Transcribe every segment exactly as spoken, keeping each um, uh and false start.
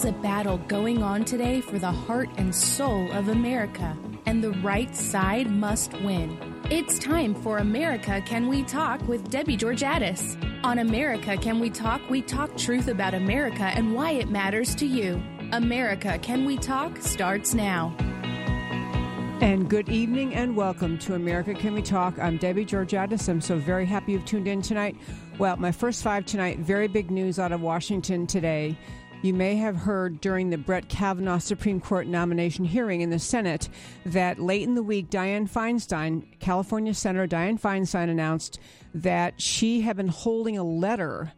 is a battle going on today for the heart and soul of America, and the right side must win. It's time for America Can We Talk with Debbie Georgiadis. On America Can We Talk, we talk truth about America and why it matters to you. America Can We Talk starts now. And good evening and welcome to America Can We Talk. I'm Debbie Georgiadis. I'm so very happy you've tuned in tonight. Well, my first five tonight, very big news out of Washington today. You may have heard during the Brett Kavanaugh Supreme Court nomination hearing in the Senate that late in the week, Dianne Feinstein, California Senator Dianne Feinstein, announced that she had been holding a letter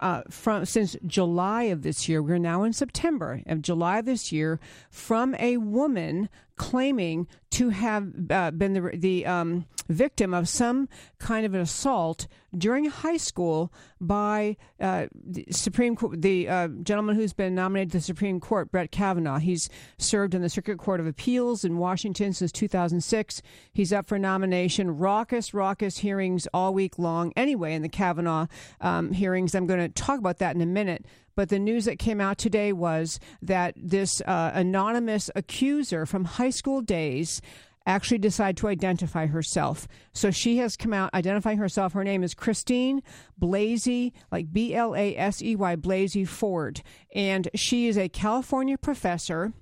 Uh, from since July of this year. We're now in September of July this year, from a woman claiming to have uh, been the, the um, victim of some kind of an assault during high school by uh, the Supreme Court, the uh, gentleman who's been nominated to the Supreme Court, Brett Kavanaugh. He's served in the Circuit Court of Appeals in Washington since two thousand six. He's up for nomination. Raucous, raucous hearings all week long. Anyway, in the Kavanaugh um, hearings, I'm going to talk about that in a minute. But the news that came out today was that this uh, anonymous accuser from high school days actually decided to identify herself. So she has come out identifying herself. Her name is Christine Blasey, like B L A S E Y, Blasey Ford. And she is a California professor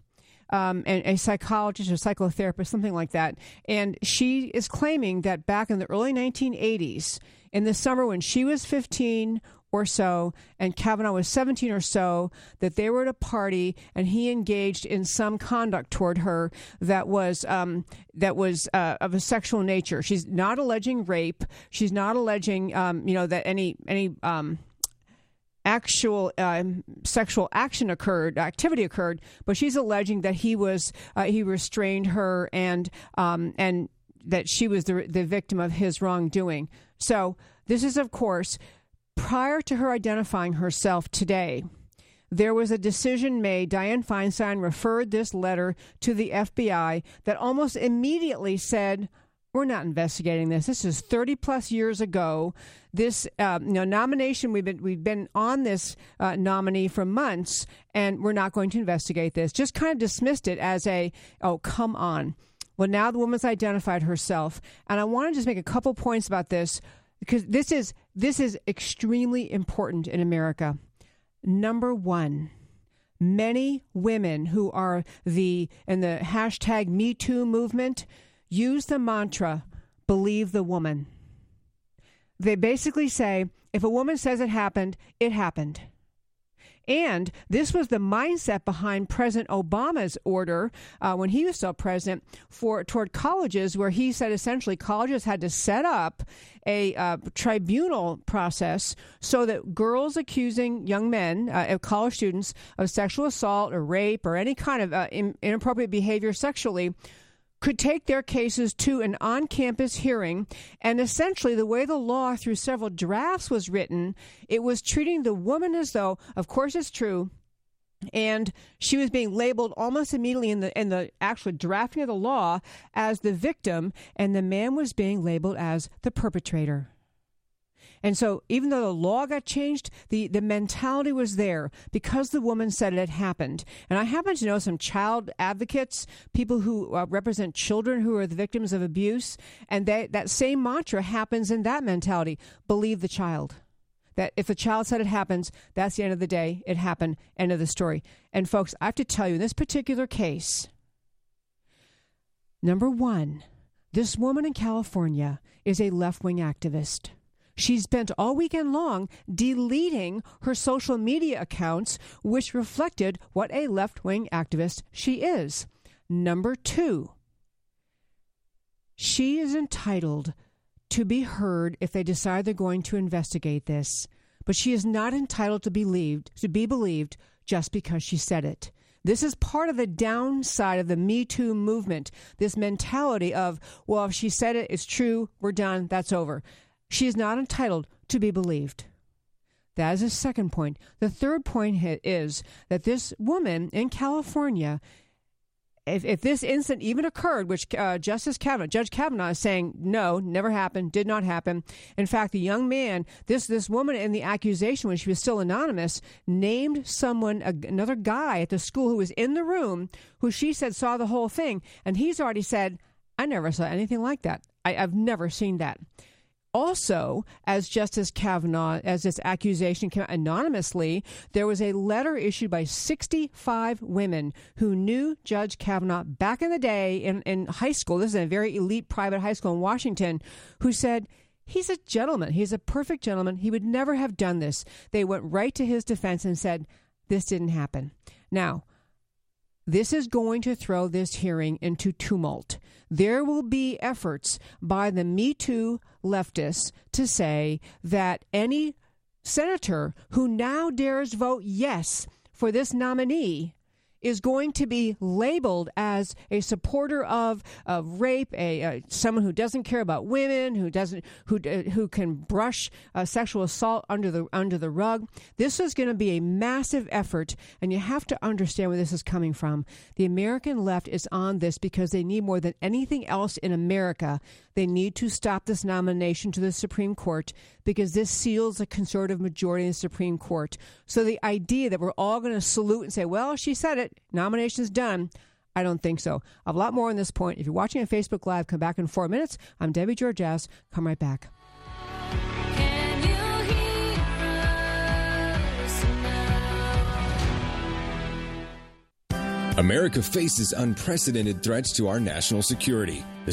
um, and a psychologist or psychotherapist, something like that. And she is claiming that back in the early nineteen eighties, in the summer when she was fifteen or so, and Kavanaugh was seventeen or so, that they were at a party and he engaged in some conduct toward her that was um, that was uh, of a sexual nature. She's not alleging rape. She's not alleging, um, you know, that any any um, actual uh, sexual action occurred, activity occurred. But she's alleging that he was uh, he restrained her and um, and that she was the the victim of his wrongdoing. So this is, of course, prior to her identifying herself today, there was a decision made. Dianne Feinstein referred this letter to the F B I that almost immediately said, we're not investigating this. This is thirty plus years ago. This uh, you know, nomination, we've been we've been on this uh, nominee for months, and we're not going to investigate this. Just kind of dismissed it as a, oh, come on. Well, now the woman's identified herself. And I want to just make a couple points about this, because this is this is extremely important in America. Number one, many women who are the in the hashtag Me Too movement use the mantra, believe the woman. They basically say, if a woman says it happened, it happened. And this was the mindset behind President Obama's order uh, when he was still president for toward colleges, where he said essentially colleges had to set up a uh, tribunal process so that girls accusing young men, uh, college students, of sexual assault or rape or any kind of uh, in, inappropriate behavior sexually could take their cases to an on-campus hearing. And essentially, the way the law through several drafts was written, it was treating the woman as though, of course it's true, and she was being labeled almost immediately in the in the actual drafting of the law as the victim, and the man was being labeled as the perpetrator. And so even though the law got changed, the, the mentality was there because the woman said it had happened. And I happen to know some child advocates, people who uh, represent children who are the victims of abuse. And they, that same mantra happens in that mentality. Believe the child. That if the child said it happens, that's the end of the day. It happened. End of the story. And folks, I have to tell you, in this particular case, number one, this woman in California is a left-wing activist. She spent all weekend long deleting her social media accounts, which reflected what a left-wing activist she is. Number two, she is entitled to be heard if they decide they're going to investigate this, but she is not entitled to be believed, to be believed just because she said it. This is part of the downside of the Me Too movement, this mentality of, well, if she said it, it's true, we're done, that's over. She is not entitled to be believed. That is the second point. The third point is that this woman in California if, if this incident even occurred, which uh, Justice Kavanaugh, Judge Kavanaugh is saying, no, never happened, did not happen. In fact, the young man, this this woman in the accusation when she was still anonymous, named someone, a, another guy at the school who was in the room, who she said saw the whole thing. And he's already said, I never saw anything like that. I, I've never seen that. Also, as Justice Kavanaugh, as this accusation came out anonymously, there was a letter issued by sixty-five women who knew Judge Kavanaugh back in the day in, in high school. This is a very elite private high school in Washington, who said, he's a gentleman. He's a perfect gentleman. He would never have done this. They went right to his defense and said, this didn't happen. Now, this is going to throw this hearing into tumult. There will be efforts by the Me Too leftists to say that any senator who now dares vote yes for this nominee is going to be labeled as a supporter of, of rape, a uh, someone who doesn't care about women, who doesn't, who uh, who can brush uh, sexual assault under the under the rug. This is going to be a massive effort, and you have to understand where this is coming from. The American left is on this because they need more than anything else in America. They need to stop this nomination to the Supreme Court because this seals a conservative majority in the Supreme Court. So the idea that we're all going to salute and say, well, she said it, nomination's done, I don't think so. A lot more on this point. If you're watching on Facebook Live, come back in four minutes. I'm Debbie Georgiadis. Come right back. America faces unprecedented threats to our national security. The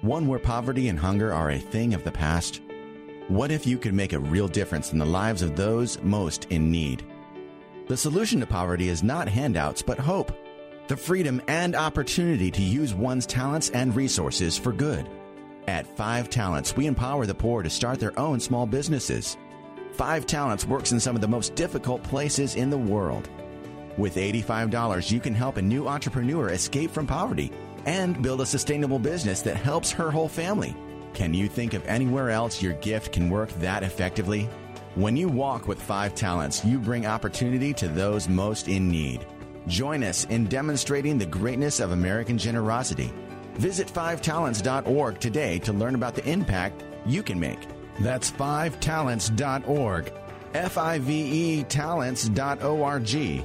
One where poverty and hunger are a thing of the past? What if you could make a real difference in the lives of those most in need? The solution to poverty is not handouts, but hope. The freedom and opportunity to use one's talents and resources for good. At Five Talents, we empower the poor to start their own small businesses. Five Talents works in some of the most difficult places in the world. With eighty-five dollars, you can help a new entrepreneur escape from poverty and build a sustainable business that helps her whole family. Can you think of anywhere else your gift can work that effectively? When you walk with Five Talents, you bring opportunity to those most in need. Join us in demonstrating the greatness of American generosity. Visit five talents dot org today to learn about the impact you can make. That's five talents dot org. F I V E talents dot org.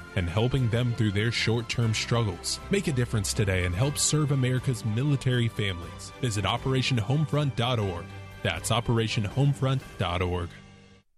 and helping them through their short-term struggles. Make a difference today and help serve America's military families. Visit Operation Homefront dot org. That's Operation Homefront dot org.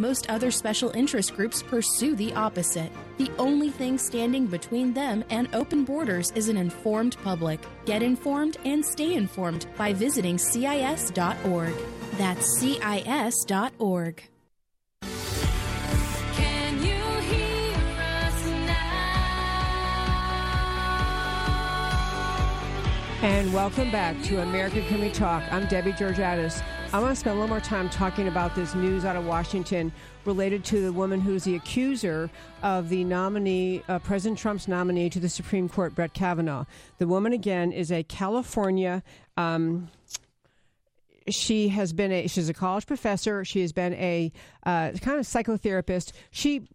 Most other special interest groups pursue the opposite. The only thing standing between them and open borders is an informed public. Get informed and stay informed by visiting C I S dot org. That's C I S dot org. Can you hear us now? And welcome back to America Can We Talk. I'm Debbie Georgiadis. I want to spend a little more time talking about this news out of Washington related to the woman who's the accuser of the nominee, uh, President Trump's nominee to the Supreme Court, Brett Kavanaugh. The woman, again, is a California, um, she has been a, she's a college professor. She has been a uh, kind of psychotherapist. She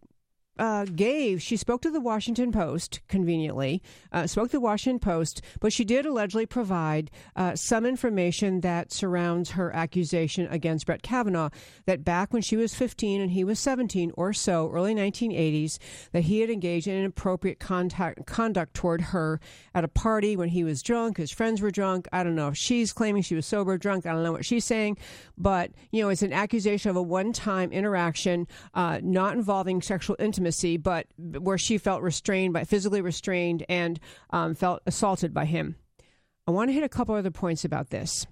Uh, gave, she spoke to the Washington Post, conveniently, uh, spoke to the Washington Post, but she did allegedly provide uh, some information that surrounds her accusation against Brett Kavanaugh, that back when she was fifteen and he was seventeen or so, early nineteen eighties, that he had engaged in inappropriate contact, conduct toward her at a party when he was drunk, his friends were drunk. I don't know if she's claiming she was sober, drunk. I don't know what she's saying, but, you know, it's an accusation of a one-time interaction, uh, not involving sexual intimacy, but where she felt restrained, by physically restrained, and um, felt assaulted by him. I want to hit a couple other points about this.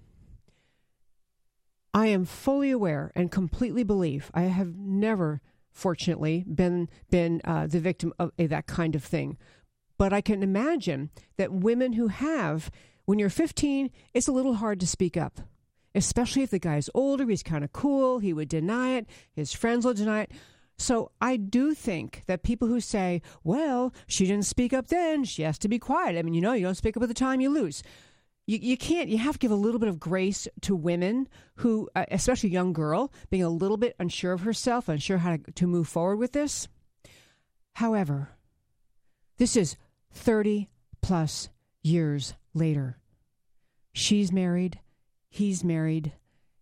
I am fully aware and completely believe I have never, fortunately, been been uh, the victim of uh, that kind of thing. But I can imagine that women who have, when you're fifteen, it's a little hard to speak up. Especially if the guy's older, he's kind of cool, he would deny it, his friends will deny it. So I do think that people who say, well, she didn't speak up then, she has to be quiet. I mean, you know, you don't speak up at the time, you lose. You, you can't, you have to give a little bit of grace to women who, uh, especially a young girl, being a little bit unsure of herself, unsure how to, to move forward with this. However, this is thirty plus years later. She's married, he's married.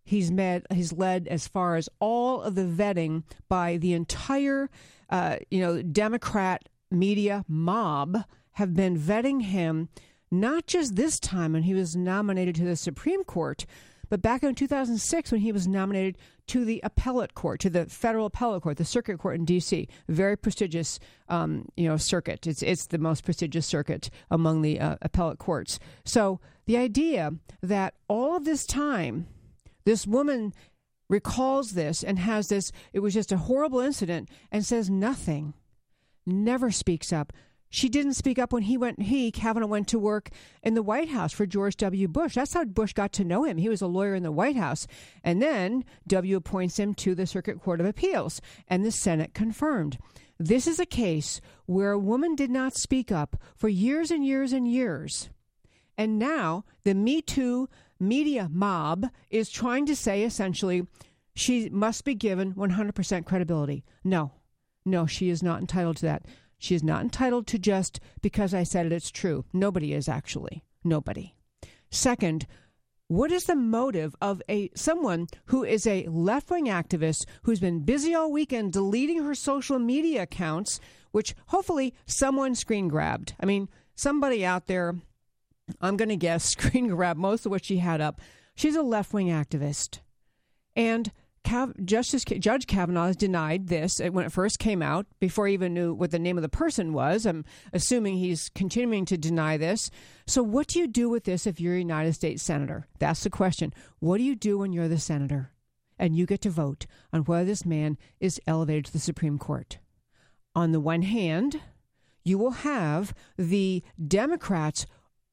He's met, he's led as far as all of the vetting by the entire, uh, you know, Democrat media mob have been vetting him, not just this time when he was nominated to the Supreme Court, but back in two thousand six when he was nominated to the appellate court, to the federal appellate court, the circuit court in D C, very prestigious, um, you know, circuit. It's it's the most prestigious circuit among the uh, appellate courts. So the idea that all of this time, this woman recalls this and has this, it was just a horrible incident, and says nothing, never speaks up. She didn't speak up when he went, he, Kavanaugh, went to work in the White House for George W. Bush. That's how Bush got to know him. He was a lawyer in the White House. And then W. appoints him to the Circuit Court of Appeals, and the Senate confirmed. This is a case where a woman did not speak up for years and years and years. And now the Me Too media mob is trying to say, essentially, she must be given one hundred percent credibility. No, no, she is not entitled to that. She is not entitled to just because I said it, it's true. Nobody is, actually. Nobody. Second, what is the motive of a someone who is a left-wing activist who's been busy all weekend deleting her social media accounts, which hopefully someone screen grabbed? I mean, somebody out there, I'm going to guess, screen grab most of what she had up. She's a left-wing activist. And Cav- Justice K- Judge Kavanaugh denied this when it first came out, before he even knew what the name of the person was. I'm assuming he's continuing to deny this. So what do you do with this if you're a United States senator? That's the question. What do you do when you're the senator and you get to vote on whether this man is elevated to the Supreme Court? On the one hand, you will have the Democrats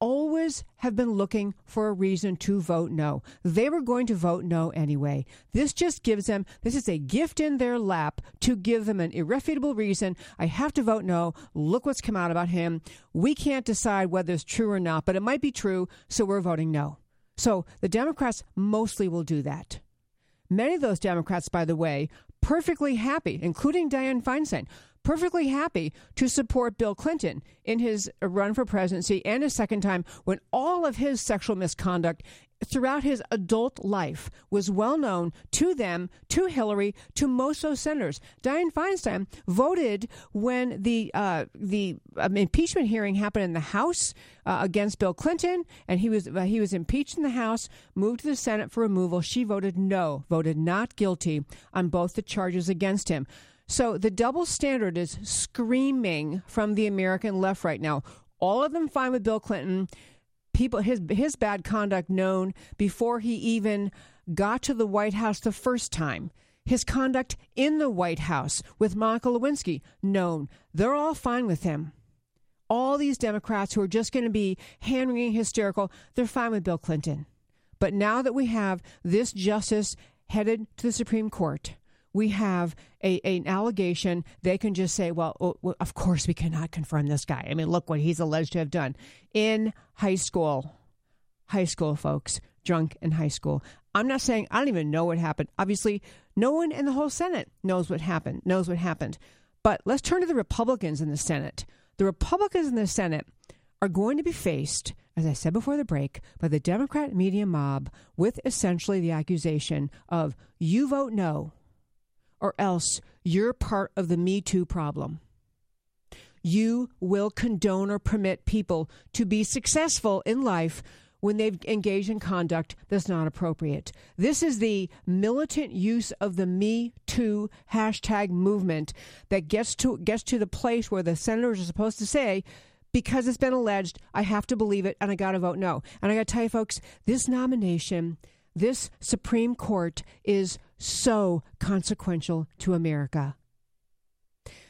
always have been looking for a reason to vote no. They were going to vote no anyway. This just gives them, this is a gift in their lap to give them an irrefutable reason. I have to vote no. Look what's come out about him. We can't decide whether it's true or not, but it might be true, so we're voting no. So the Democrats mostly will do that. Many of those Democrats, by the way, perfectly happy, including Dianne Feinstein, perfectly happy to support Bill Clinton in his run for presidency and his second time, when all of his sexual misconduct throughout his adult life was well known to them, to Hillary, to most of those senators. Dianne Feinstein voted when the uh, the um, impeachment hearing happened in the House uh, against Bill Clinton, and he was uh, he was impeached in the House, moved to the Senate for removal. She voted no, voted not guilty on both the charges against him. So the double standard is screaming from the American left right now. All of them fine with Bill Clinton. People, his his bad conduct known before he even got to the White House the first time. His conduct in the White House with Monica Lewinsky known. They're all fine with him. All these Democrats who are just going to be hand-wringing hysterical, they're fine with Bill Clinton. But now that we have this justice headed to the Supreme Court, we have a, a, an allegation. They can just say, well, oh, of course we cannot confirm this guy. I mean, look what he's alleged to have done in high school. High school, folks, drunk in high school. I'm not saying I don't even know what happened. Obviously, no one in the whole Senate knows what happened, knows what happened. But let's turn to the Republicans in the Senate. The Republicans in the Senate are going to be faced, as I said before the break, by the Democrat media mob with essentially the accusation of you vote no, or else you're part of the Me Too problem. You will condone or permit people to be successful in life when they've engaged in conduct that's not appropriate. This is the militant use of the Me Too hashtag movement that gets to gets to the place where the senators are supposed to say, because it's been alleged, I have to believe it, and I got to vote no. And I got to tell you, folks, this nomination, this Supreme Court is so consequential to America.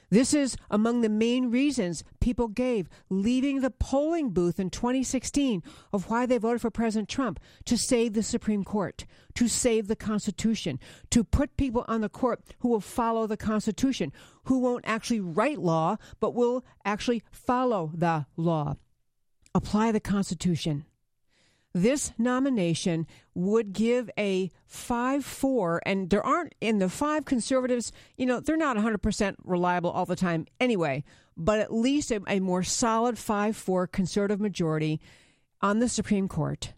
This is among the main reasons people gave leaving the polling booth in twenty sixteen of why they voted for President Trump, to save the Supreme Court, to save the Constitution, to put people on the court who will follow the Constitution, who won't actually write law, but will actually follow the law, apply the Constitution. This nomination would give a five four, and there aren't in the five conservatives, you know, they're not one hundred percent reliable all the time anyway, but at least a, a more solid five four conservative majority on the Supreme Court.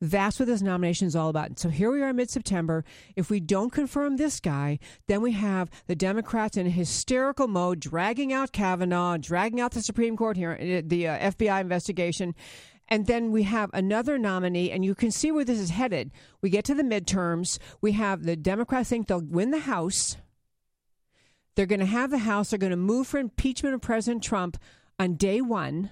That's what this nomination is all about. And so here we are in mid-September. If we don't confirm this guy, then we have the Democrats in a hysterical mode, dragging out Kavanaugh, dragging out the Supreme Court here, the uh, F B I investigation. And then we have another nominee, and you can see where this is headed. We get to the midterms. We have the Democrats think they'll win the House. They're going to have the House. They're going to move for impeachment of President Trump on day one.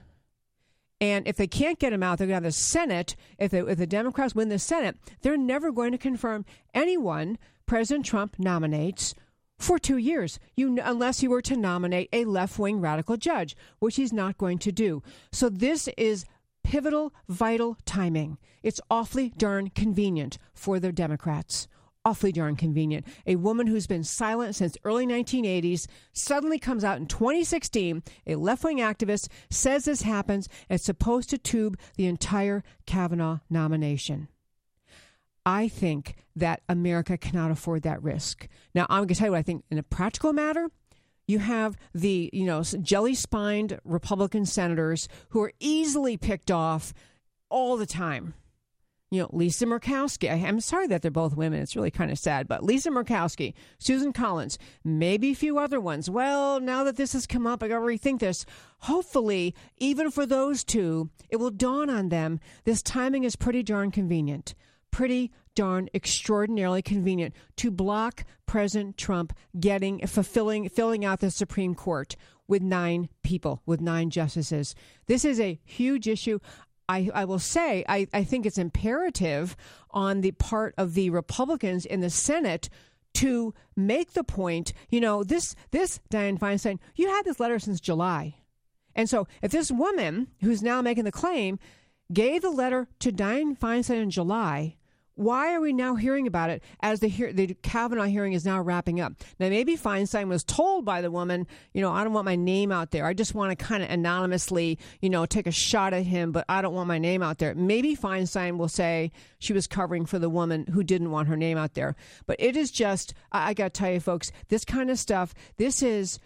And if they can't get him out, they're going to have the Senate. If, they, if the Democrats win the Senate, they're never going to confirm anyone President Trump nominates for two years, you, unless he were to nominate a left-wing radical judge, which he's not going to do. So this is pivotal, vital timing. It's awfully darn convenient for the Democrats. Awfully darn convenient. A woman who's been silent since early nineteen eighties suddenly comes out in twenty sixteen, a left-wing activist, says this happens, and it's supposed to tube the entire Kavanaugh nomination. I think that America cannot afford that risk. Now, I'm going to tell you what I think in a practical matter. You have the, you know, jelly-spined Republican senators who are easily picked off all the time. You know, Lisa Murkowski. I, I'm sorry that they're both women. It's really kind of sad. But Lisa Murkowski, Susan Collins, maybe a few other ones. Well, now that this has come up, I got to rethink this. Hopefully, even for those two, it will dawn on them this timing is pretty darn convenient. Pretty darn extraordinarily convenient to block President Trump getting fulfilling filling out the Supreme Court with nine people, with nine justices. This is a huge issue. I, I will say I, I think it's imperative on the part of the Republicans in the Senate to make the point, you know, this this Dianne Feinstein, you had this letter since July. And so if this woman who's now making the claim gave the letter to Dianne Feinstein in July. Why are we now hearing about it as the, hear- the Kavanaugh hearing is now wrapping up? Now, maybe Feinstein was told by the woman, you know, I don't want my name out there. I just want to kind of anonymously, you know, take a shot at him, but I don't want my name out there. Maybe Feinstein will say she was covering for the woman who didn't want her name out there. But it is just, I, I got to tell you, folks, this kind of stuff, this is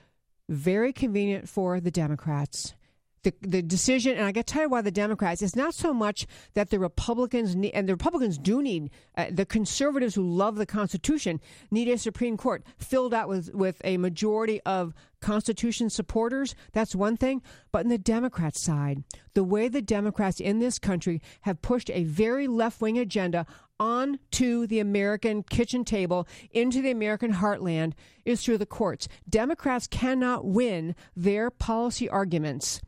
very convenient for the Democrats. The, the decision, and I got to tell you why the Democrats, it's not so much that the Republicans need, and the Republicans do need, uh, the conservatives who love the Constitution need a Supreme Court filled out with, with a majority of Constitution supporters. That's one thing. But on the Democrat side, the way the Democrats in this country have pushed a very left-wing agenda onto the American kitchen table, into the American heartland, is through the courts. Democrats cannot win their policy arguments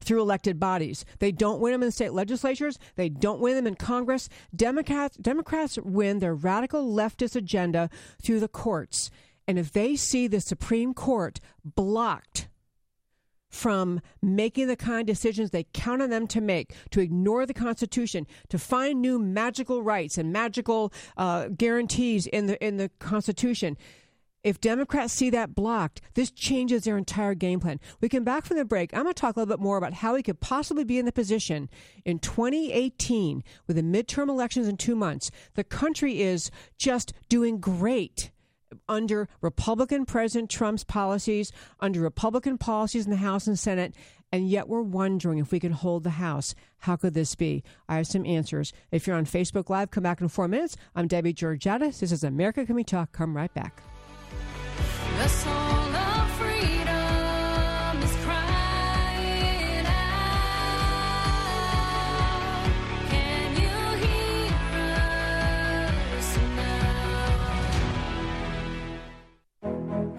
through elected bodies. They don't win them in state legislatures. They don't win them in Congress. Democrats, Democrats win their radical leftist agenda through the courts. And if they see the Supreme Court blocked from making the kind of decisions they count on them to make, to ignore the Constitution, to find new magical rights and magical uh, guarantees in the in the Constitution, if Democrats see that blocked, this changes their entire game plan. We come back from the break. I'm going to talk a little bit more about how we could possibly be in the position in twenty eighteen with the midterm elections in two months. The country is just doing great under Republican President Trump's policies, under Republican policies in the House and Senate. And yet we're wondering if we can hold the House. How could this be? I have some answers. If you're on Facebook Live, come back in four minutes. I'm Debbie Georgiadis. This is America Can We Talk? Come right back. The soul of freedom is crying out. Can you hear us now?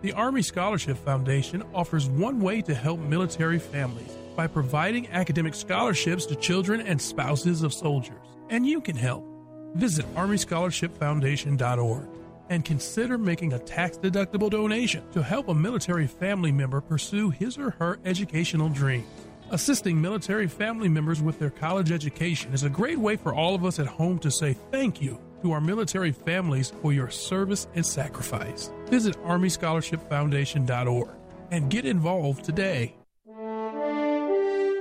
The Army Scholarship Foundation offers one way to help military families by providing academic scholarships to children and spouses of soldiers. And you can help. Visit Army Scholarship Foundation dot org and consider making a tax-deductible donation to help a military family member pursue his or her educational dreams. Assisting military family members with their college education is a great way for all of us at home to say thank you to our military families for your service and sacrifice. Visit Army Scholarship Foundation dot org and get involved today.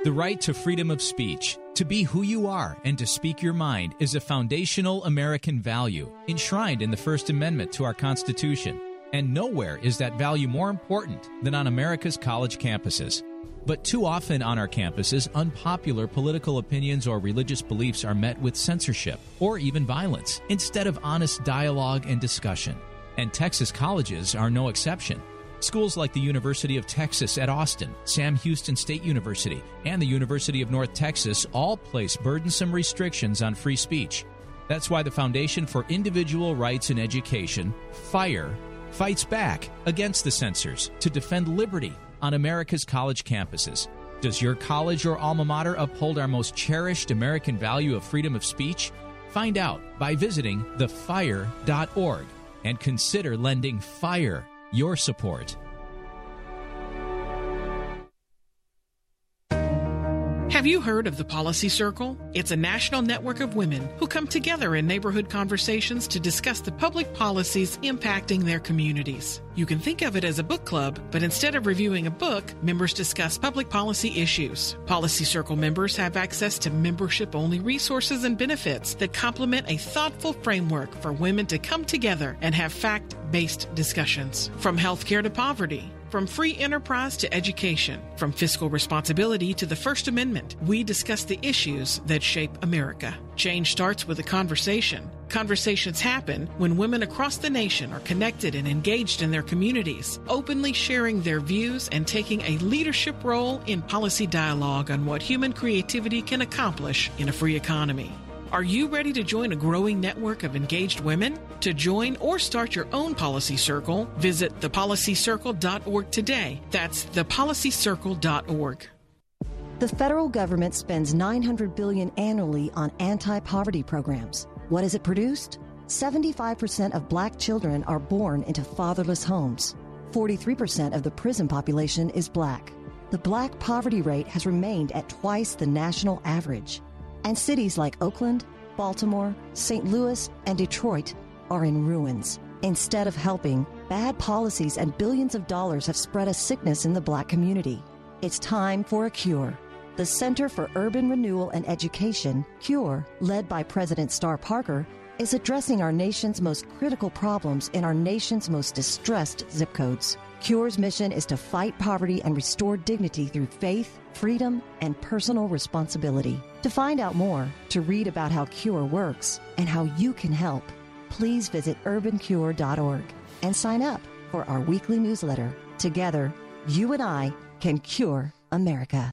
The right to freedom of speech, to be who you are and to speak your mind, is a foundational American value enshrined in the First Amendment to our Constitution. And nowhere is that value more important than on America's college campuses. But too often on our campuses, unpopular political opinions or religious beliefs are met with censorship or even violence instead of honest dialogue and discussion. And Texas colleges are no exception. Schools like the University of Texas at Austin, Sam Houston State University, and the University of North Texas all place burdensome restrictions on free speech. That's why the Foundation for Individual Rights in Education, FIRE, fights back against the censors to defend liberty on America's college campuses. Does your college or alma mater uphold our most cherished American value of freedom of speech? Find out by visiting the fire dot org and consider lending FIRE your support. Have you heard of the Policy Circle? It's a national network of women who come together in neighborhood conversations to discuss the public policies impacting their communities. You can think of it as a book club, but instead of reviewing a book, members discuss public policy issues. Policy Circle members have access to membership-only resources and benefits that complement a thoughtful framework for women to come together and have fact-based discussions. From healthcare to poverty, from free enterprise to education, from fiscal responsibility to the First Amendment, we discuss the issues that shape America. Change starts with a conversation. Conversations happen when women across the nation are connected and engaged in their communities, openly sharing their views and taking a leadership role in policy dialogue on what human creativity can accomplish in a free economy. Are you ready to join a growing network of engaged women? To join or start your own Policy Circle, visit the policy circle dot org today. That's the policy circle dot org. The federal government spends nine hundred billion dollars annually on anti-poverty programs. What has it produced? seventy-five percent of black children are born into fatherless homes. forty-three percent of the prison population is black. The black poverty rate has remained at twice the national average. And cities like Oakland, Baltimore, Saint Louis, and Detroit are in ruins. Instead of helping, bad policies and billions of dollars have spread a sickness in the black community. It's time for a cure. The Center for Urban Renewal and Education, CURE, led by President Starr Parker, is addressing our nation's most critical problems in our nation's most distressed zip codes. CURE's mission is to fight poverty and restore dignity through faith, freedom, and personal responsibility. To find out more, to read about how CURE works, and how you can help, please visit urban cure dot org and sign up for our weekly newsletter. Together, you and I can cure America.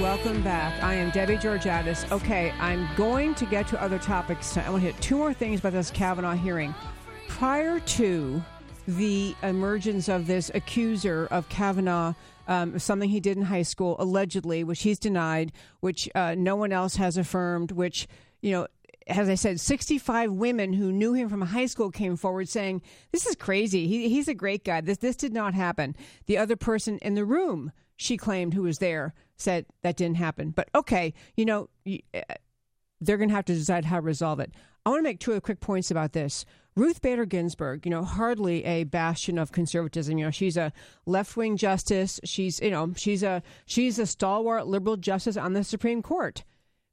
Welcome back. I am Debbie Georgiadis. Okay, I'm going to get to other topics. I want to hit two more things about this Kavanaugh hearing. Prior to the emergence of this accuser of Kavanaugh, um, something he did in high school, allegedly, which he's denied, which uh, no one else has affirmed, which, you know, as I said, sixty-five women who knew him from high school came forward saying, this is crazy. He, he's a great guy. This, this did not happen. The other person in the room, she claimed, who was there, said that didn't happen. But okay, you know, they're going to have to decide how to resolve it. I want to make two quick points about this. Ruth Bader Ginsburg, you know, hardly a bastion of conservatism. You know, she's a left-wing justice. She's, you know, she's a she's a stalwart liberal justice on the Supreme Court.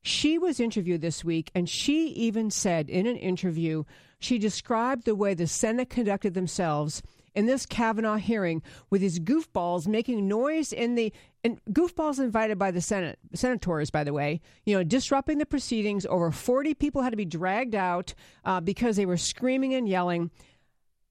She was interviewed this week, and she even said in an interview, she described the way the Senate conducted themselves in this Kavanaugh hearing with these goofballs making noise in the, and goofballs invited by the Senate, senators, by the way, you know, disrupting the proceedings. Over forty people had to be dragged out uh, because they were screaming and yelling.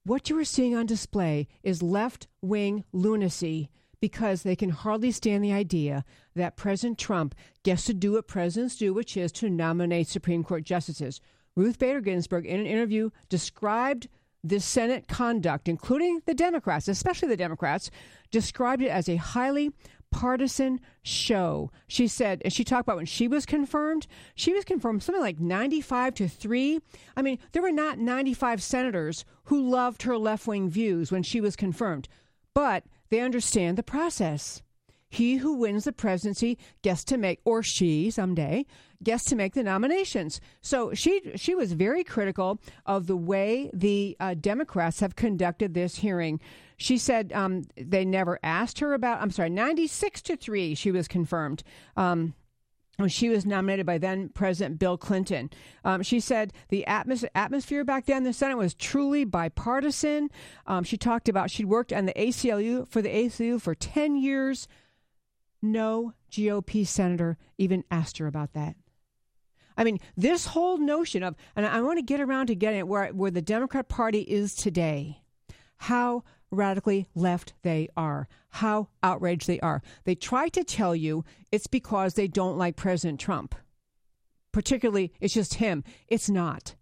What you are seeing on display is left wing lunacy, because they can hardly stand the idea that President Trump gets to do what presidents do, which is to nominate Supreme Court justices. Ruth Bader Ginsburg, in an interview, described the Senate conduct, including the Democrats, especially the Democrats, described it as a highly partisan show. She said, and she talked about when she was confirmed, she was confirmed something like ninety-five to three. I mean, there were not ninety-five senators who loved her left-wing views when she was confirmed, but they understand the process. He who wins the presidency gets to make, or she someday, gets to make the nominations. So she she was very critical of the way the uh, Democrats have conducted this hearing. She said um, they never asked her about, I'm sorry, ninety-six to three she was confirmed. Um She was nominated by then President Bill Clinton. Um, she said the atmos- atmosphere back then in the Senate was truly bipartisan. Um, she talked about she'd worked on the A C L U for the A C L U for ten years. No G O P senator even asked her about that. I mean, this whole notion of, and I want to get around to getting it where, where the Democrat Party is today, how radically left they are, how outraged they are. They try to tell you it's because they don't like President Trump. Particularly, it's just him. It's not.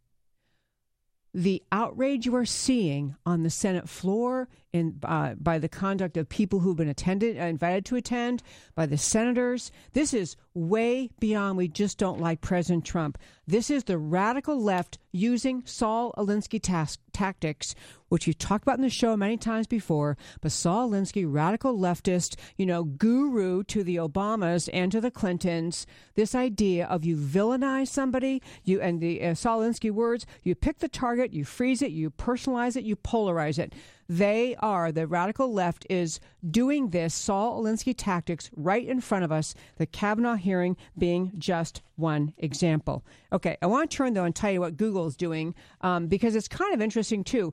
The outrage you are seeing on the Senate floor in, uh, by the conduct of people who've been attended, uh, invited to attend, by the senators, this is way beyond we just don't like President Trump. This is the radical left using Saul Alinsky task, tactics, which you've talked about in the show many times before. But Saul Alinsky, radical leftist, you know, guru to the Obamas and to the Clintons. This idea of you villainize somebody, you and the uh, Saul Alinsky words, you pick the target, you freeze it, you personalize it, you polarize it. They are, the radical left is doing this Saul Alinsky tactics right in front of us, the Kavanaugh hearing being just one example. Okay, I want to turn, though, and tell you what Google's doing, um, because it's kind of interesting, too.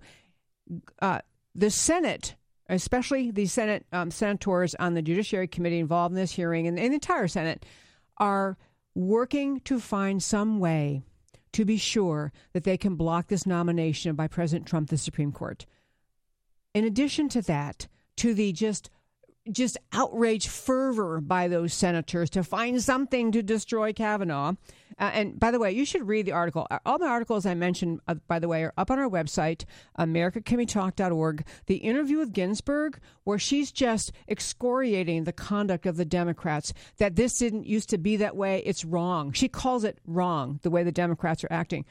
Uh, the Senate, especially the Senate um, senators on the Judiciary Committee involved in this hearing, and, and the entire Senate, are working to find some way to be sure that they can block this nomination by President Trump to the Supreme Court. in addition to that, to the just just outrage fervor by those senators to find something to destroy Kavanaugh. Uh, and by the way, you should read the article. All my articles I mentioned, uh, by the way, are up on our website, america can we talk dot org. The interview with Ginsburg, where she's just excoriating the conduct of the Democrats, that this didn't used to be that way. It's wrong. She calls it wrong, the way the Democrats are acting.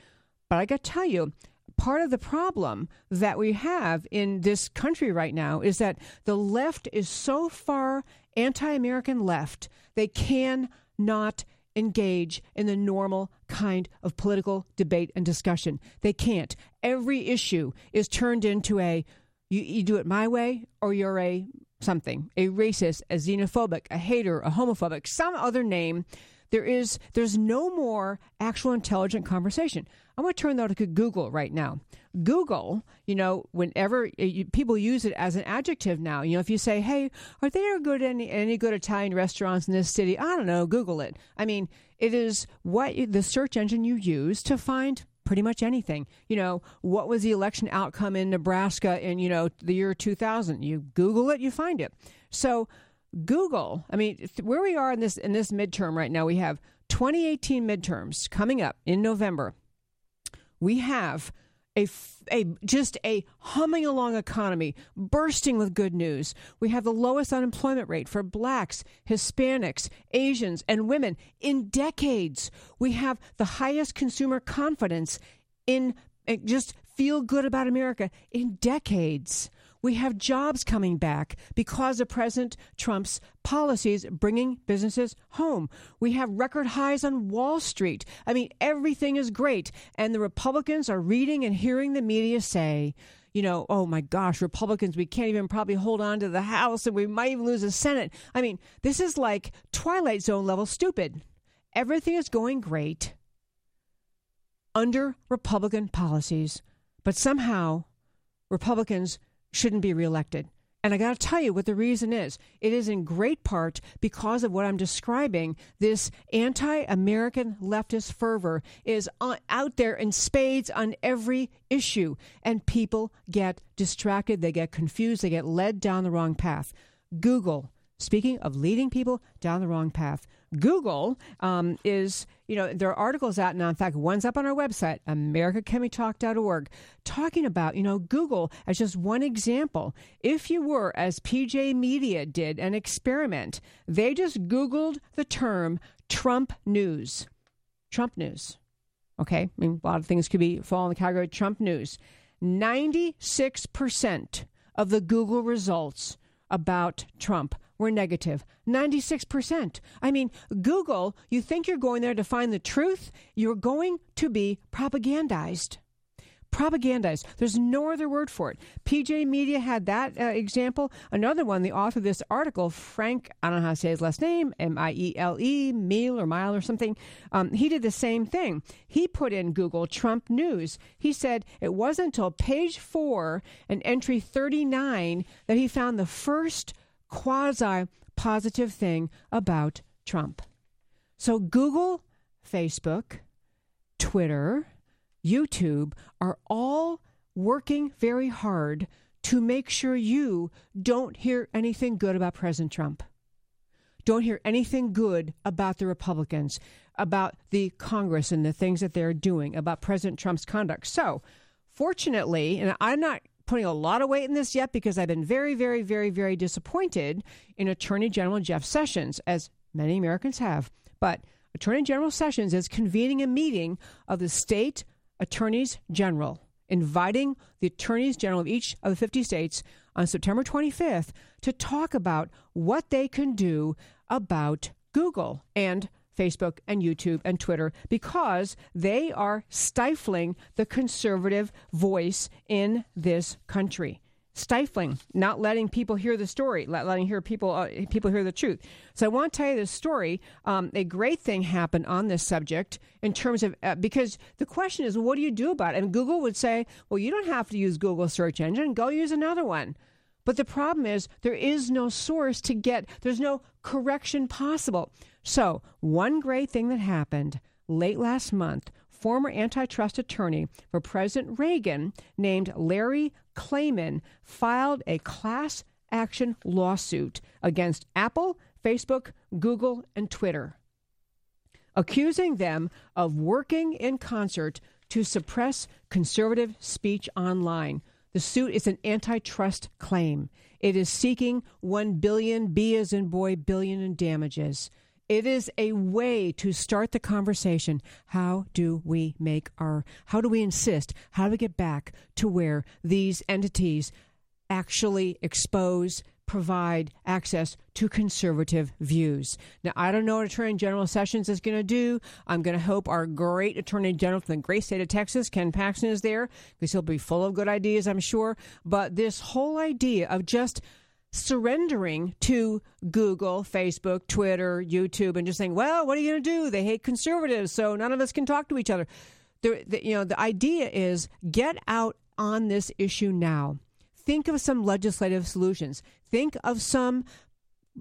But I got to tell you, part of the problem that we have in this country right now is that the left is so far anti-American left, they cannot engage in the normal kind of political debate and discussion. They can't. Every issue is turned into a, you, you do it my way or you're a something, a racist, a xenophobic, a hater, a homophobic, some other name. There is there's no more actual intelligent conversation. I want to turn though to Google right now. Google, you know, whenever you, people use it as an adjective now, you know, if you say, "Hey, are there good any any good Italian restaurants in this city?" I don't know. Google it. I mean, it is what the search engine you use to find pretty much anything. You know, what was the election outcome in Nebraska in you know the year two thousand? You Google it, you find it. So Google, I mean, where we are in this in this midterm right now, we have twenty eighteen midterms coming up in November. We have a, a just a humming along economy, bursting with good news. We have the lowest unemployment rate for blacks, Hispanics, Asians, and women in decades. We have the highest consumer confidence in just feel good about America in decades. We have jobs coming back because of President Trump's policies bringing businesses home. We have record highs on Wall Street. I mean, everything is great. And the Republicans are reading and hearing the media say, you know, oh, my gosh, Republicans, we can't even probably hold on to the House and we might even lose the Senate. I mean, this is like Twilight Zone level stupid. Everything is going great under Republican policies, but somehow Republicans shouldn't be reelected. And I got to tell you what the reason is. It is in great part because of what I'm describing. This anti-American leftist fervor is on, out there in spades on every issue. And people get distracted. They get confused. They get led down the wrong path. Google, speaking of leading people down the wrong path, Google um, is, you know, there are articles out now. In fact, one's up on our website, america can we talk dot org, talking about, you know, Google as just one example. If you were, as P J Media did, an experiment, they just Googled the term Trump news. Trump news. Okay. I mean, a lot of things could be fall in the category of Trump news. ninety-six percent of the Google results about Trump were negative. ninety-six percent. I mean, Google, you think you're going there to find the truth? You're going to be propagandized. Propagandized. There's no other word for it. P J Media had that uh, example. Another one, the author of this article, Frank, I don't know how to say his last name, M I E L E, Meal or Mile or something. Um, he did the same thing. He put in Google Trump news. He said it wasn't until page four and entry thirty-nine that he found the first quasi-positive thing about Trump. So Google, Facebook, Twitter, YouTube are all working very hard to make sure you don't hear anything good about President Trump. Don't hear anything good about the Republicans, about the Congress and the things that they're doing, about President Trump's conduct. So fortunately, and I'm not putting a lot of weight in this yet because I've been very, very, very, very disappointed in Attorney General Jeff Sessions, as many Americans have. But Attorney General Sessions is convening a meeting of the state attorneys general, inviting the attorneys general of each of the fifty states on September twenty-fifth to talk about what they can do about Google and Facebook and YouTube and Twitter, because they are stifling the conservative voice in this country. Stifling, not letting people hear the story, let, letting hear people uh, people hear the truth. So I want to tell you this story. Um, a great thing happened on this subject in terms of uh, because the question is, what do you do about it? And Google would say, well, you don't have to use Google search engine. Go use another one. But the problem is there is no source to get. There's no correction possible. So one great thing that happened late last month, former antitrust attorney for President Reagan named Larry Klayman filed a class action lawsuit against Apple, Facebook, Google, and Twitter, accusing them of working in concert to suppress conservative speech online. The suit is an antitrust claim. It is seeking one billion dollars, B as in boy, billion in damages. It is a way to start the conversation. How do we make our, how do we insist, how do we get back to where these entities actually expose, provide access to conservative views? Now, I don't know what Attorney General Sessions is going to do. I'm going to hope our great Attorney General from the great state of Texas, Ken Paxton, is there, because he'll be full of good ideas, I'm sure. But this whole idea of just surrendering to Google, Facebook, Twitter, YouTube, and just saying, well, what are you going to do? They hate conservatives, so none of us can talk to each other. The, the, you know, the idea is get out on this issue now. Think of some legislative solutions. Think of some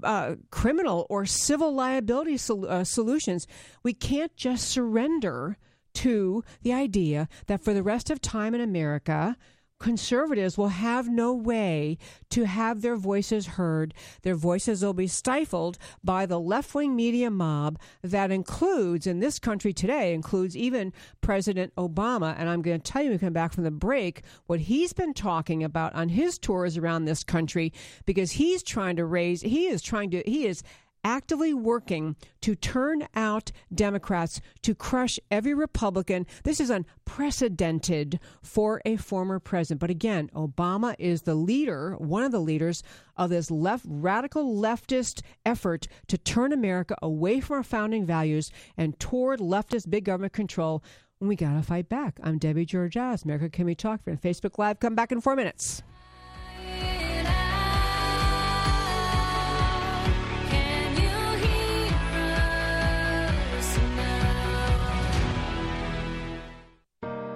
uh, criminal or civil liability sol- uh, solutions. We can't just surrender to the idea that for the rest of time in America, conservatives will have no way to have their voices heard. Their voices will be stifled by the left-wing media mob that includes, in this country today, includes even President Obama. And I'm going to tell you when we come back from the break what he's been talking about on his tours around this country, because he's trying to raise, he is trying to, he is actively working to turn out Democrats to crush every Republican. This is unprecedented for a former president. But again, Obama is the leader, one of the leaders of this left, radical leftist effort to turn America away from our founding values and toward leftist big government control. We got to fight back. I'm Debbie Georgiadis, America Can We Talk for Facebook Live. Come back in four minutes.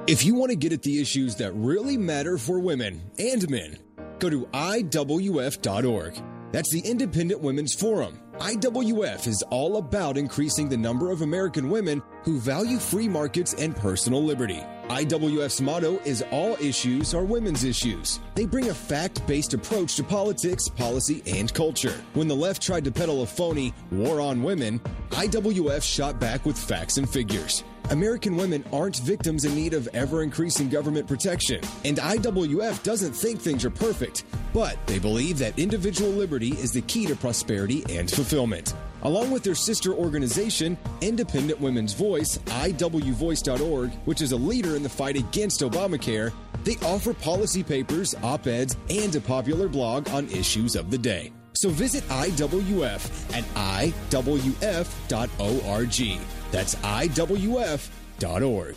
If you want to get at the issues that really matter for women and men, go to I W F dot org. That's the Independent Women's Forum. I W F is all about increasing the number of American women who value free markets and personal liberty. I W F's motto is all issues are women's issues. They bring a fact-based approach to politics, policy, and culture. When the left tried to peddle a phony war on women, I W F shot back with facts and figures. American women aren't victims in need of ever-increasing government protection, and I W F doesn't think things are perfect, but they believe that individual liberty is the key to prosperity and fulfillment. Along with their sister organization, Independent Women's Voice, I W voice dot org, which is a leader in the fight against Obamacare, they offer policy papers, op-eds, and a popular blog on issues of the day. So visit I W F at I W F dot org. That's I W F dot org.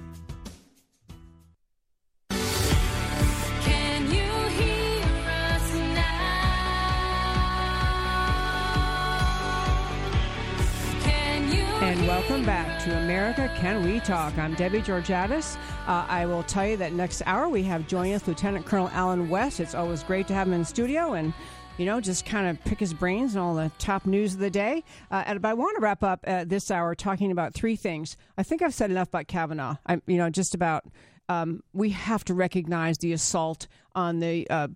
Welcome back to America Can We Talk. I'm Debbie Georgiadis. Uh, I will tell you that next hour we have joining us Lieutenant Colonel Alan West. It's always great to have him in the studio and, you know, just kind of pick his brains and all the top news of the day. Uh, and, but I want to wrap up uh, this hour talking about three things. I think I've said enough about Kavanaugh. I, you know, just about um, we have to recognize the assault on the uh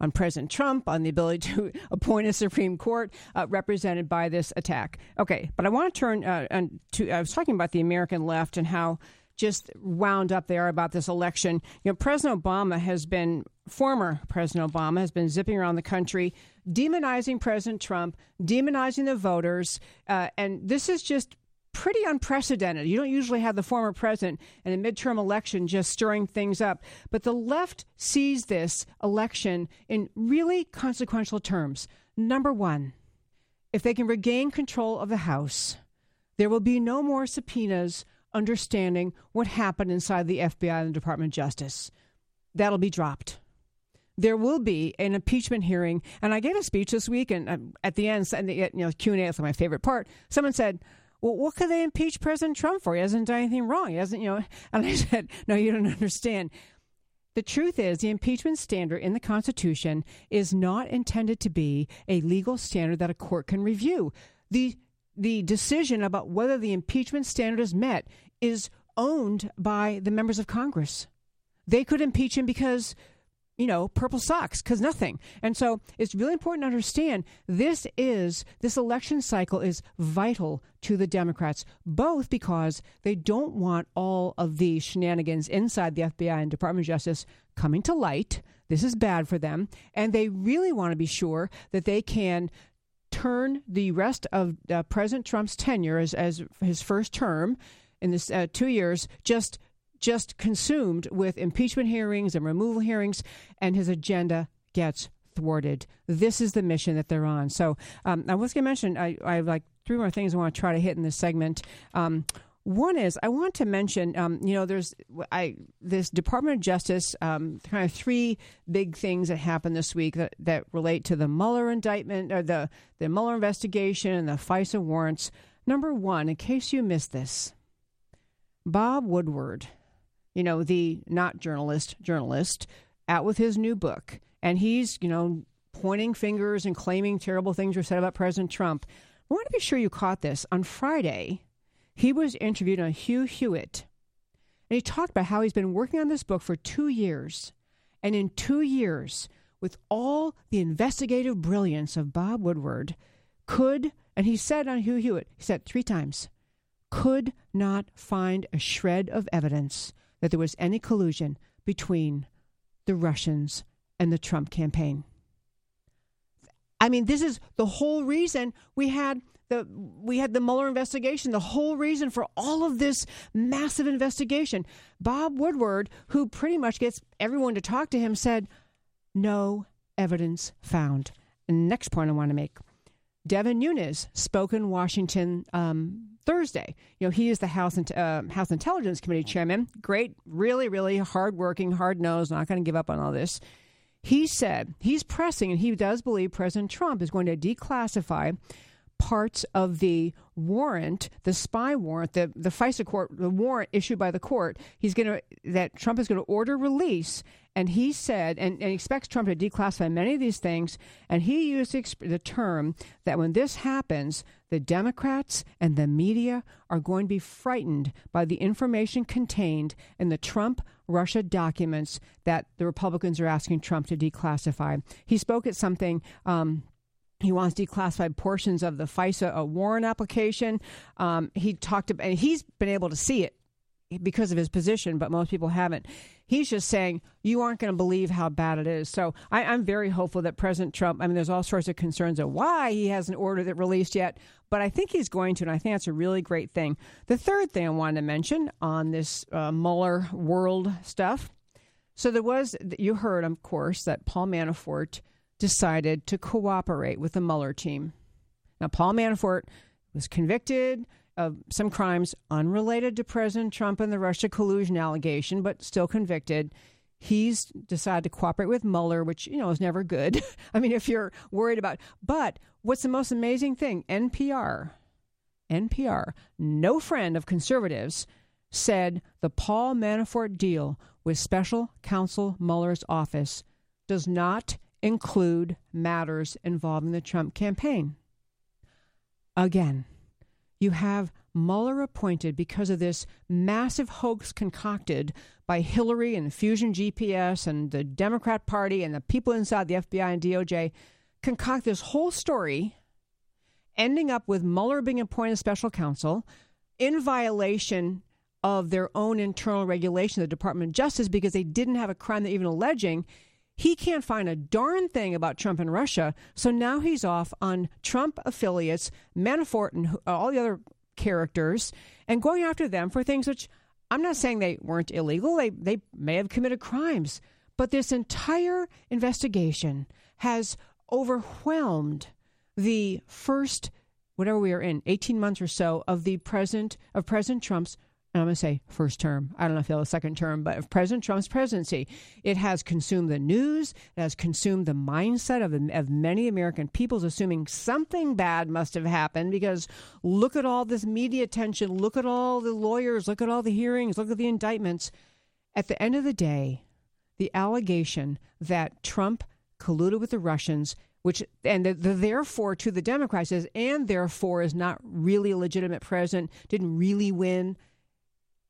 on President Trump, on the ability to appoint a Supreme Court, uh, represented by this attack. Okay, but I want to turn uh, and to, I was talking about the American left and how just wound up they are about this election. You know, President Obama has been, former President Obama has been zipping around the country, demonizing President Trump, demonizing the voters, uh, and this is just pretty unprecedented. You don't usually have the former president in a midterm election just stirring things up. But the left sees this election in really consequential terms. Number one, if they can regain control of the House, there will be no more subpoenas understanding what happened inside the F B I and the Department of Justice. That'll be dropped. There will be an impeachment hearing. And I gave a speech this week, and at the end, and the, you know, Q and A is my favorite part. Someone said, well, what could they impeach President Trump for? He hasn't done anything wrong. He hasn't, you know. And I said, no, you don't understand. The truth is the impeachment standard in the Constitution is not intended to be a legal standard that a court can review. The the decision about whether the impeachment standard is met is owned by the members of Congress. They could impeach him because, you know, purple socks, because nothing. And so it's really important to understand this is, this election cycle is vital to the Democrats, both because they don't want all of the shenanigans inside the F B I and Department of Justice coming to light. This is bad for them. And they really want to be sure that they can turn the rest of uh, President Trump's tenure as, as his first term in this uh, two years, just just consumed with impeachment hearings and removal hearings, and his agenda gets thwarted. This is the mission that they're on. So um, I was going to mention, I, I have like three more things I want to try to hit in this segment. Um, one is I want to mention, um, you know, there's I this Department of Justice, um, kind of three big things that happened this week that, that relate to the Mueller indictment or the, the Mueller investigation and the FISA warrants. Number one, in case you missed this, Bob Woodward, you know, the not journalist, journalist, out with his new book. And he's, you know, pointing fingers and claiming terrible things were said about President Trump. I want to be sure you caught this. On Friday, he was interviewed on Hugh Hewitt. And he talked about how he's been working on this book for two years. And in two years, with all the investigative brilliance of Bob Woodward, could, and he said on Hugh Hewitt, he said three times, could not find a shred of evidence that there was any collusion between the Russians and the Trump campaign. I mean, this is the whole reason we had the we had the Mueller investigation, the whole reason for all of this massive investigation. Bob Woodward, who pretty much gets everyone to talk to him, said, no evidence found. And next point I want to make. Devin Nunes spoke in Washington um, Thursday. You know, he is the House uh, House Intelligence Committee chairman. Great, really, really hardworking, hard-nosed, not going to give up on all this. He said he's pressing, and he does believe President Trump is going to declassify parts of the warrant, the spy warrant, the, the FISA court, the warrant issued by the court. He's going to, that Trump is going to order release. And he said, and, and expects Trump to declassify many of these things. And he used the term that when this happens, the Democrats and the media are going to be frightened by the information contained in the Trump-Russia documents that the Republicans are asking Trump to declassify. He spoke at something. Um, He wants declassified portions of the FISA warrant application. Um, he talked about, and he's been able to see it because of his position, but most people haven't. He's just saying, you aren't going to believe how bad it is. So I, I'm very hopeful that President Trump, I mean, there's all sorts of concerns of why he hasn't ordered it released yet, but I think he's going to, and I think that's a really great thing. The third thing I wanted to mention on this uh, Mueller world stuff. So there was, you heard, of course, that Paul Manafort decided to cooperate with the Mueller team. Now, Paul Manafort was convicted of some crimes unrelated to President Trump and the Russia collusion allegation, but still convicted. He's decided to cooperate with Mueller, which, you know, is never good. I mean, if you're worried about. But what's the most amazing thing? N P R, N P R, no friend of conservatives, said the Paul Manafort deal with special counsel Mueller's office does not include matters involving the Trump campaign. Again, you have Mueller appointed because of this massive hoax concocted by Hillary and Fusion G P S and the Democrat Party and the people inside the F B I and D O J concoct this whole story, ending up with Mueller being appointed special counsel in violation of their own internal regulation of the Department of Justice because they didn't have a crime they're even alleging. He can't find a darn thing about Trump and Russia, so now he's off on Trump affiliates, Manafort and all the other characters, and going after them for things which I'm not saying they weren't illegal. They, they may have committed crimes, but this entire investigation has overwhelmed the first, whatever we are in, eighteen months or so of the president, of President Trump's, and I'm going to say first term. I don't know if he'll have a second term, but of President Trump's presidency. It has consumed the news. It has consumed the mindset of, of many American peoples, assuming something bad must have happened because look at all this media attention. Look at all the lawyers. Look at all the hearings. Look at the indictments. At the end of the day, the allegation that Trump colluded with the Russians, which and the, the therefore to the Democrats is and therefore is not really a legitimate president, didn't really win,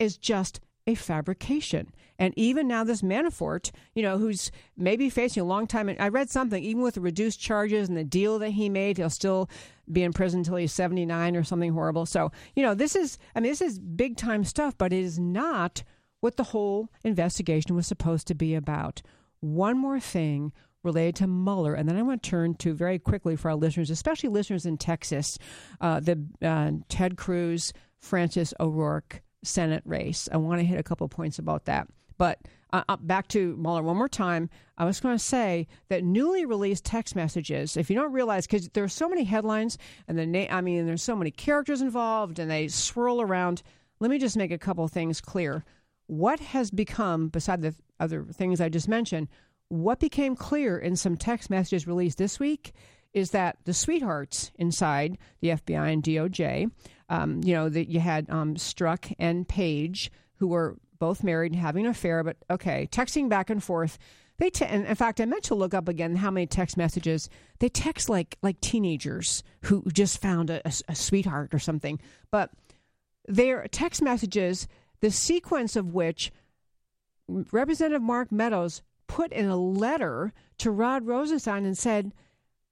is just a fabrication. And even now this Manafort, you know, who's maybe facing a long time. And I read something, even with the reduced charges and the deal that he made, he'll still be in prison until he's seventy-nine or something horrible. So, you know, this is, I mean, this is big time stuff, but it is not what the whole investigation was supposed to be about. One more thing related to Mueller, and then I want to turn to very quickly for our listeners, especially listeners in Texas, uh, the uh, Ted Cruz, Francis O'Rourke Senate race. I want to hit a couple of points about that. But uh, back to Mueller one more time. I was going to say that newly released text messages, if you don't realize, because there are so many headlines and the na- I mean, there's so many characters involved and they swirl around. Let me just make a couple of things clear. What has become, beside the other things I just mentioned, what became clear in some text messages released this week is that the sweethearts inside the F B I and D O J, um, you know, that you had um, Strzok and Page, who were both married and having an affair, but okay, texting back and forth. They te- and in fact, I meant to look up again how many text messages they text like like teenagers who just found a, a, a sweetheart or something. But their text messages, the sequence of which Representative Mark Meadows put in a letter to Rod Rosenstein and said,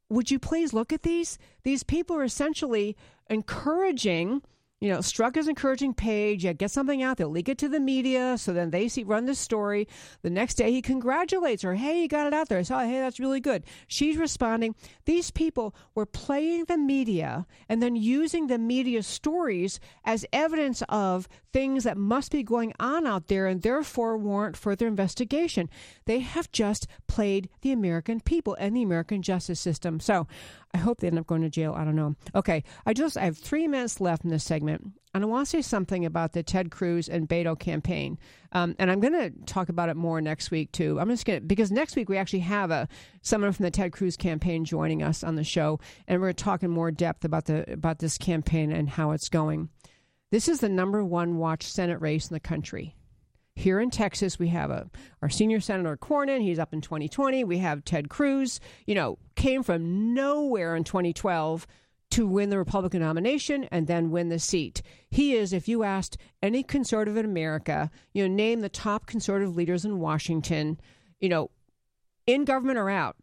would you please look at these? These people are essentially encouraging, you know, Strzok is encouraging Page, yeah, get something out, they'll leak it to the media, so then they see run the story. The next day he congratulates her. Hey, you got it out there. I saw, hey, that's really good. She's responding. These people were playing the media and then using the media stories as evidence of things that must be going on out there and therefore warrant further investigation. They have just played the American people and the American justice system. So I hope they end up going to jail. I don't know. Okay, I just I have three minutes left in this segment, and I want to say something about the Ted Cruz and Beto campaign. Um, and I'm going to talk about it more next week, too. I'm just going to, because next week we actually have a someone from the Ted Cruz campaign joining us on the show, and we're going to talk in more depth about the about this campaign and how it's going. This is the number one watched Senate race in the country. Here in Texas, we have a, our senior Senator Cornyn. He's up in twenty twenty. We have Ted Cruz, you know, came from nowhere in twenty twelve to win the Republican nomination and then win the seat. He is, if you asked any conservative in America, you know, name the top conservative leaders in Washington, you know, in government or out,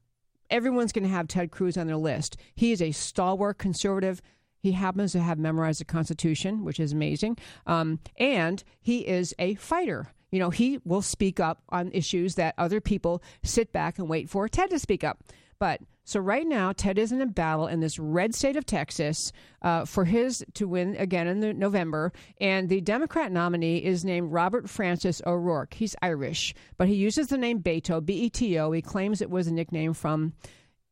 everyone's going to have Ted Cruz on their list. He is a stalwart conservative. He happens to have memorized the Constitution, which is amazing. Um, and he is a fighter. You know, he will speak up on issues that other people sit back and wait for Ted to speak up. But so right now, Ted is in a battle in this red state of Texas uh, for his to win again in the November. And the Democrat nominee is named Robert Francis O'Rourke. He's Irish, but he uses the name Beto, B E T O. He claims it was a nickname from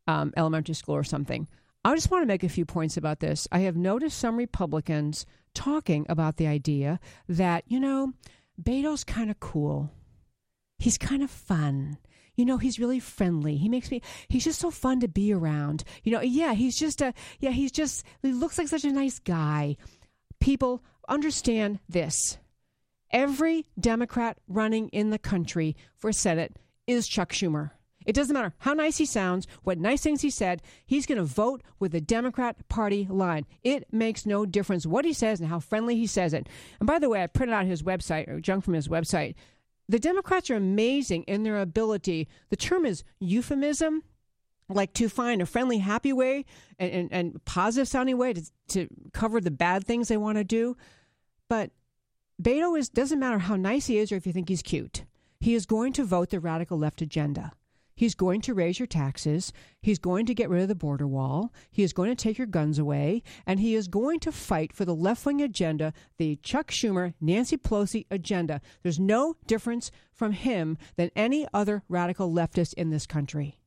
um, elementary school or something. I just want to make a few points about this. I have noticed some Republicans talking about the idea that, you know, Beto's kind of cool. He's kind of fun. You know, he's really friendly. He makes me, he's just so fun to be around. You know, yeah, he's just a, yeah, he's just, he looks like such a nice guy. People understand this. Every Democrat running in the country for Senate is Chuck Schumer. It doesn't matter how nice he sounds, what nice things he said, he's going to vote with the Democrat Party line. It makes no difference what he says and how friendly he says it. And by the way, I printed out his website, or junk from his website. The Democrats are amazing in their ability. The term is euphemism, like to find a friendly, happy way and, and, and positive sounding way to, to cover the bad things they want to do. But Beto is, doesn't matter how nice he is or if you think he's cute. He is going to vote the radical left agenda. He's going to raise your taxes. He's going to get rid of the border wall. He is going to take your guns away. And he is going to fight for the left-wing agenda, the Chuck Schumer, Nancy Pelosi agenda. There's no difference from him than any other radical leftist in this country.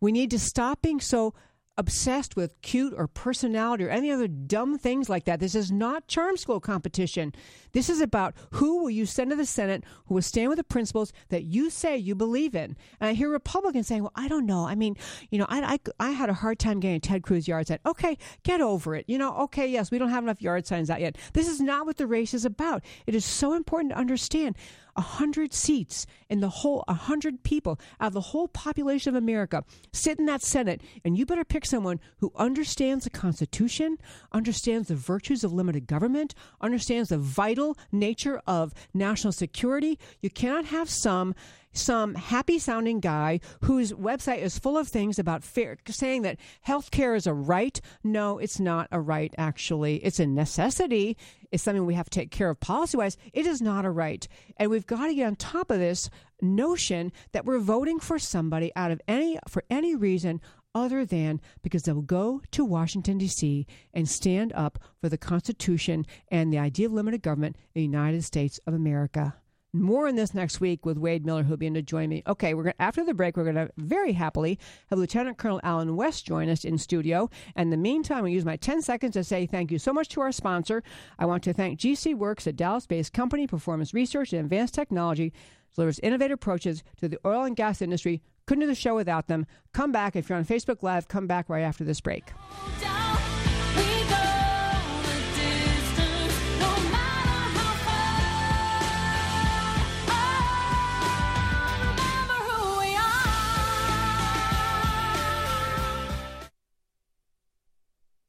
We need to stop being so obsessed with cute or personality or any other dumb things like that. This is not charm school competition. This is about who will you send to the Senate who will stand with the principles that you say you believe in. And I hear Republicans saying, well, I don't know. I mean, you know, I, I, I had a hard time getting a Ted Cruz yard sign. Okay, get over it. You know, okay, yes, we don't have enough yard signs out yet. This is not what the race is about. It is so important to understand. A hundred seats in the whole, a hundred people out of the whole population of America sit in that Senate, and you better pick someone who understands the Constitution, understands the virtues of limited government, understands the vital nature of national security. You cannot have some some happy-sounding guy whose website is full of things about fair, saying that health care is a right. No, it's not a right, actually. It's a necessity. It's something we have to take care of policy-wise. It is not a right. And we've got to get on top of this notion that we're voting for somebody out of any for any reason other than because they'll go to Washington, D C and stand up for the Constitution and the idea of limited government in the United States of America. More on this next week with Wade Miller, who'll be in to join me. Okay, we're gonna, after the break, we're going to very happily have Lieutenant Colonel Alan West join us in studio. And in the meantime, we use my ten seconds to say thank you so much to our sponsor. I want to thank G C Works, a Dallas-based company, performance research and advanced technology, delivers innovative approaches to the oil and gas industry. Couldn't do the show without them. Come back. If you're on Facebook Live, come back right after this break.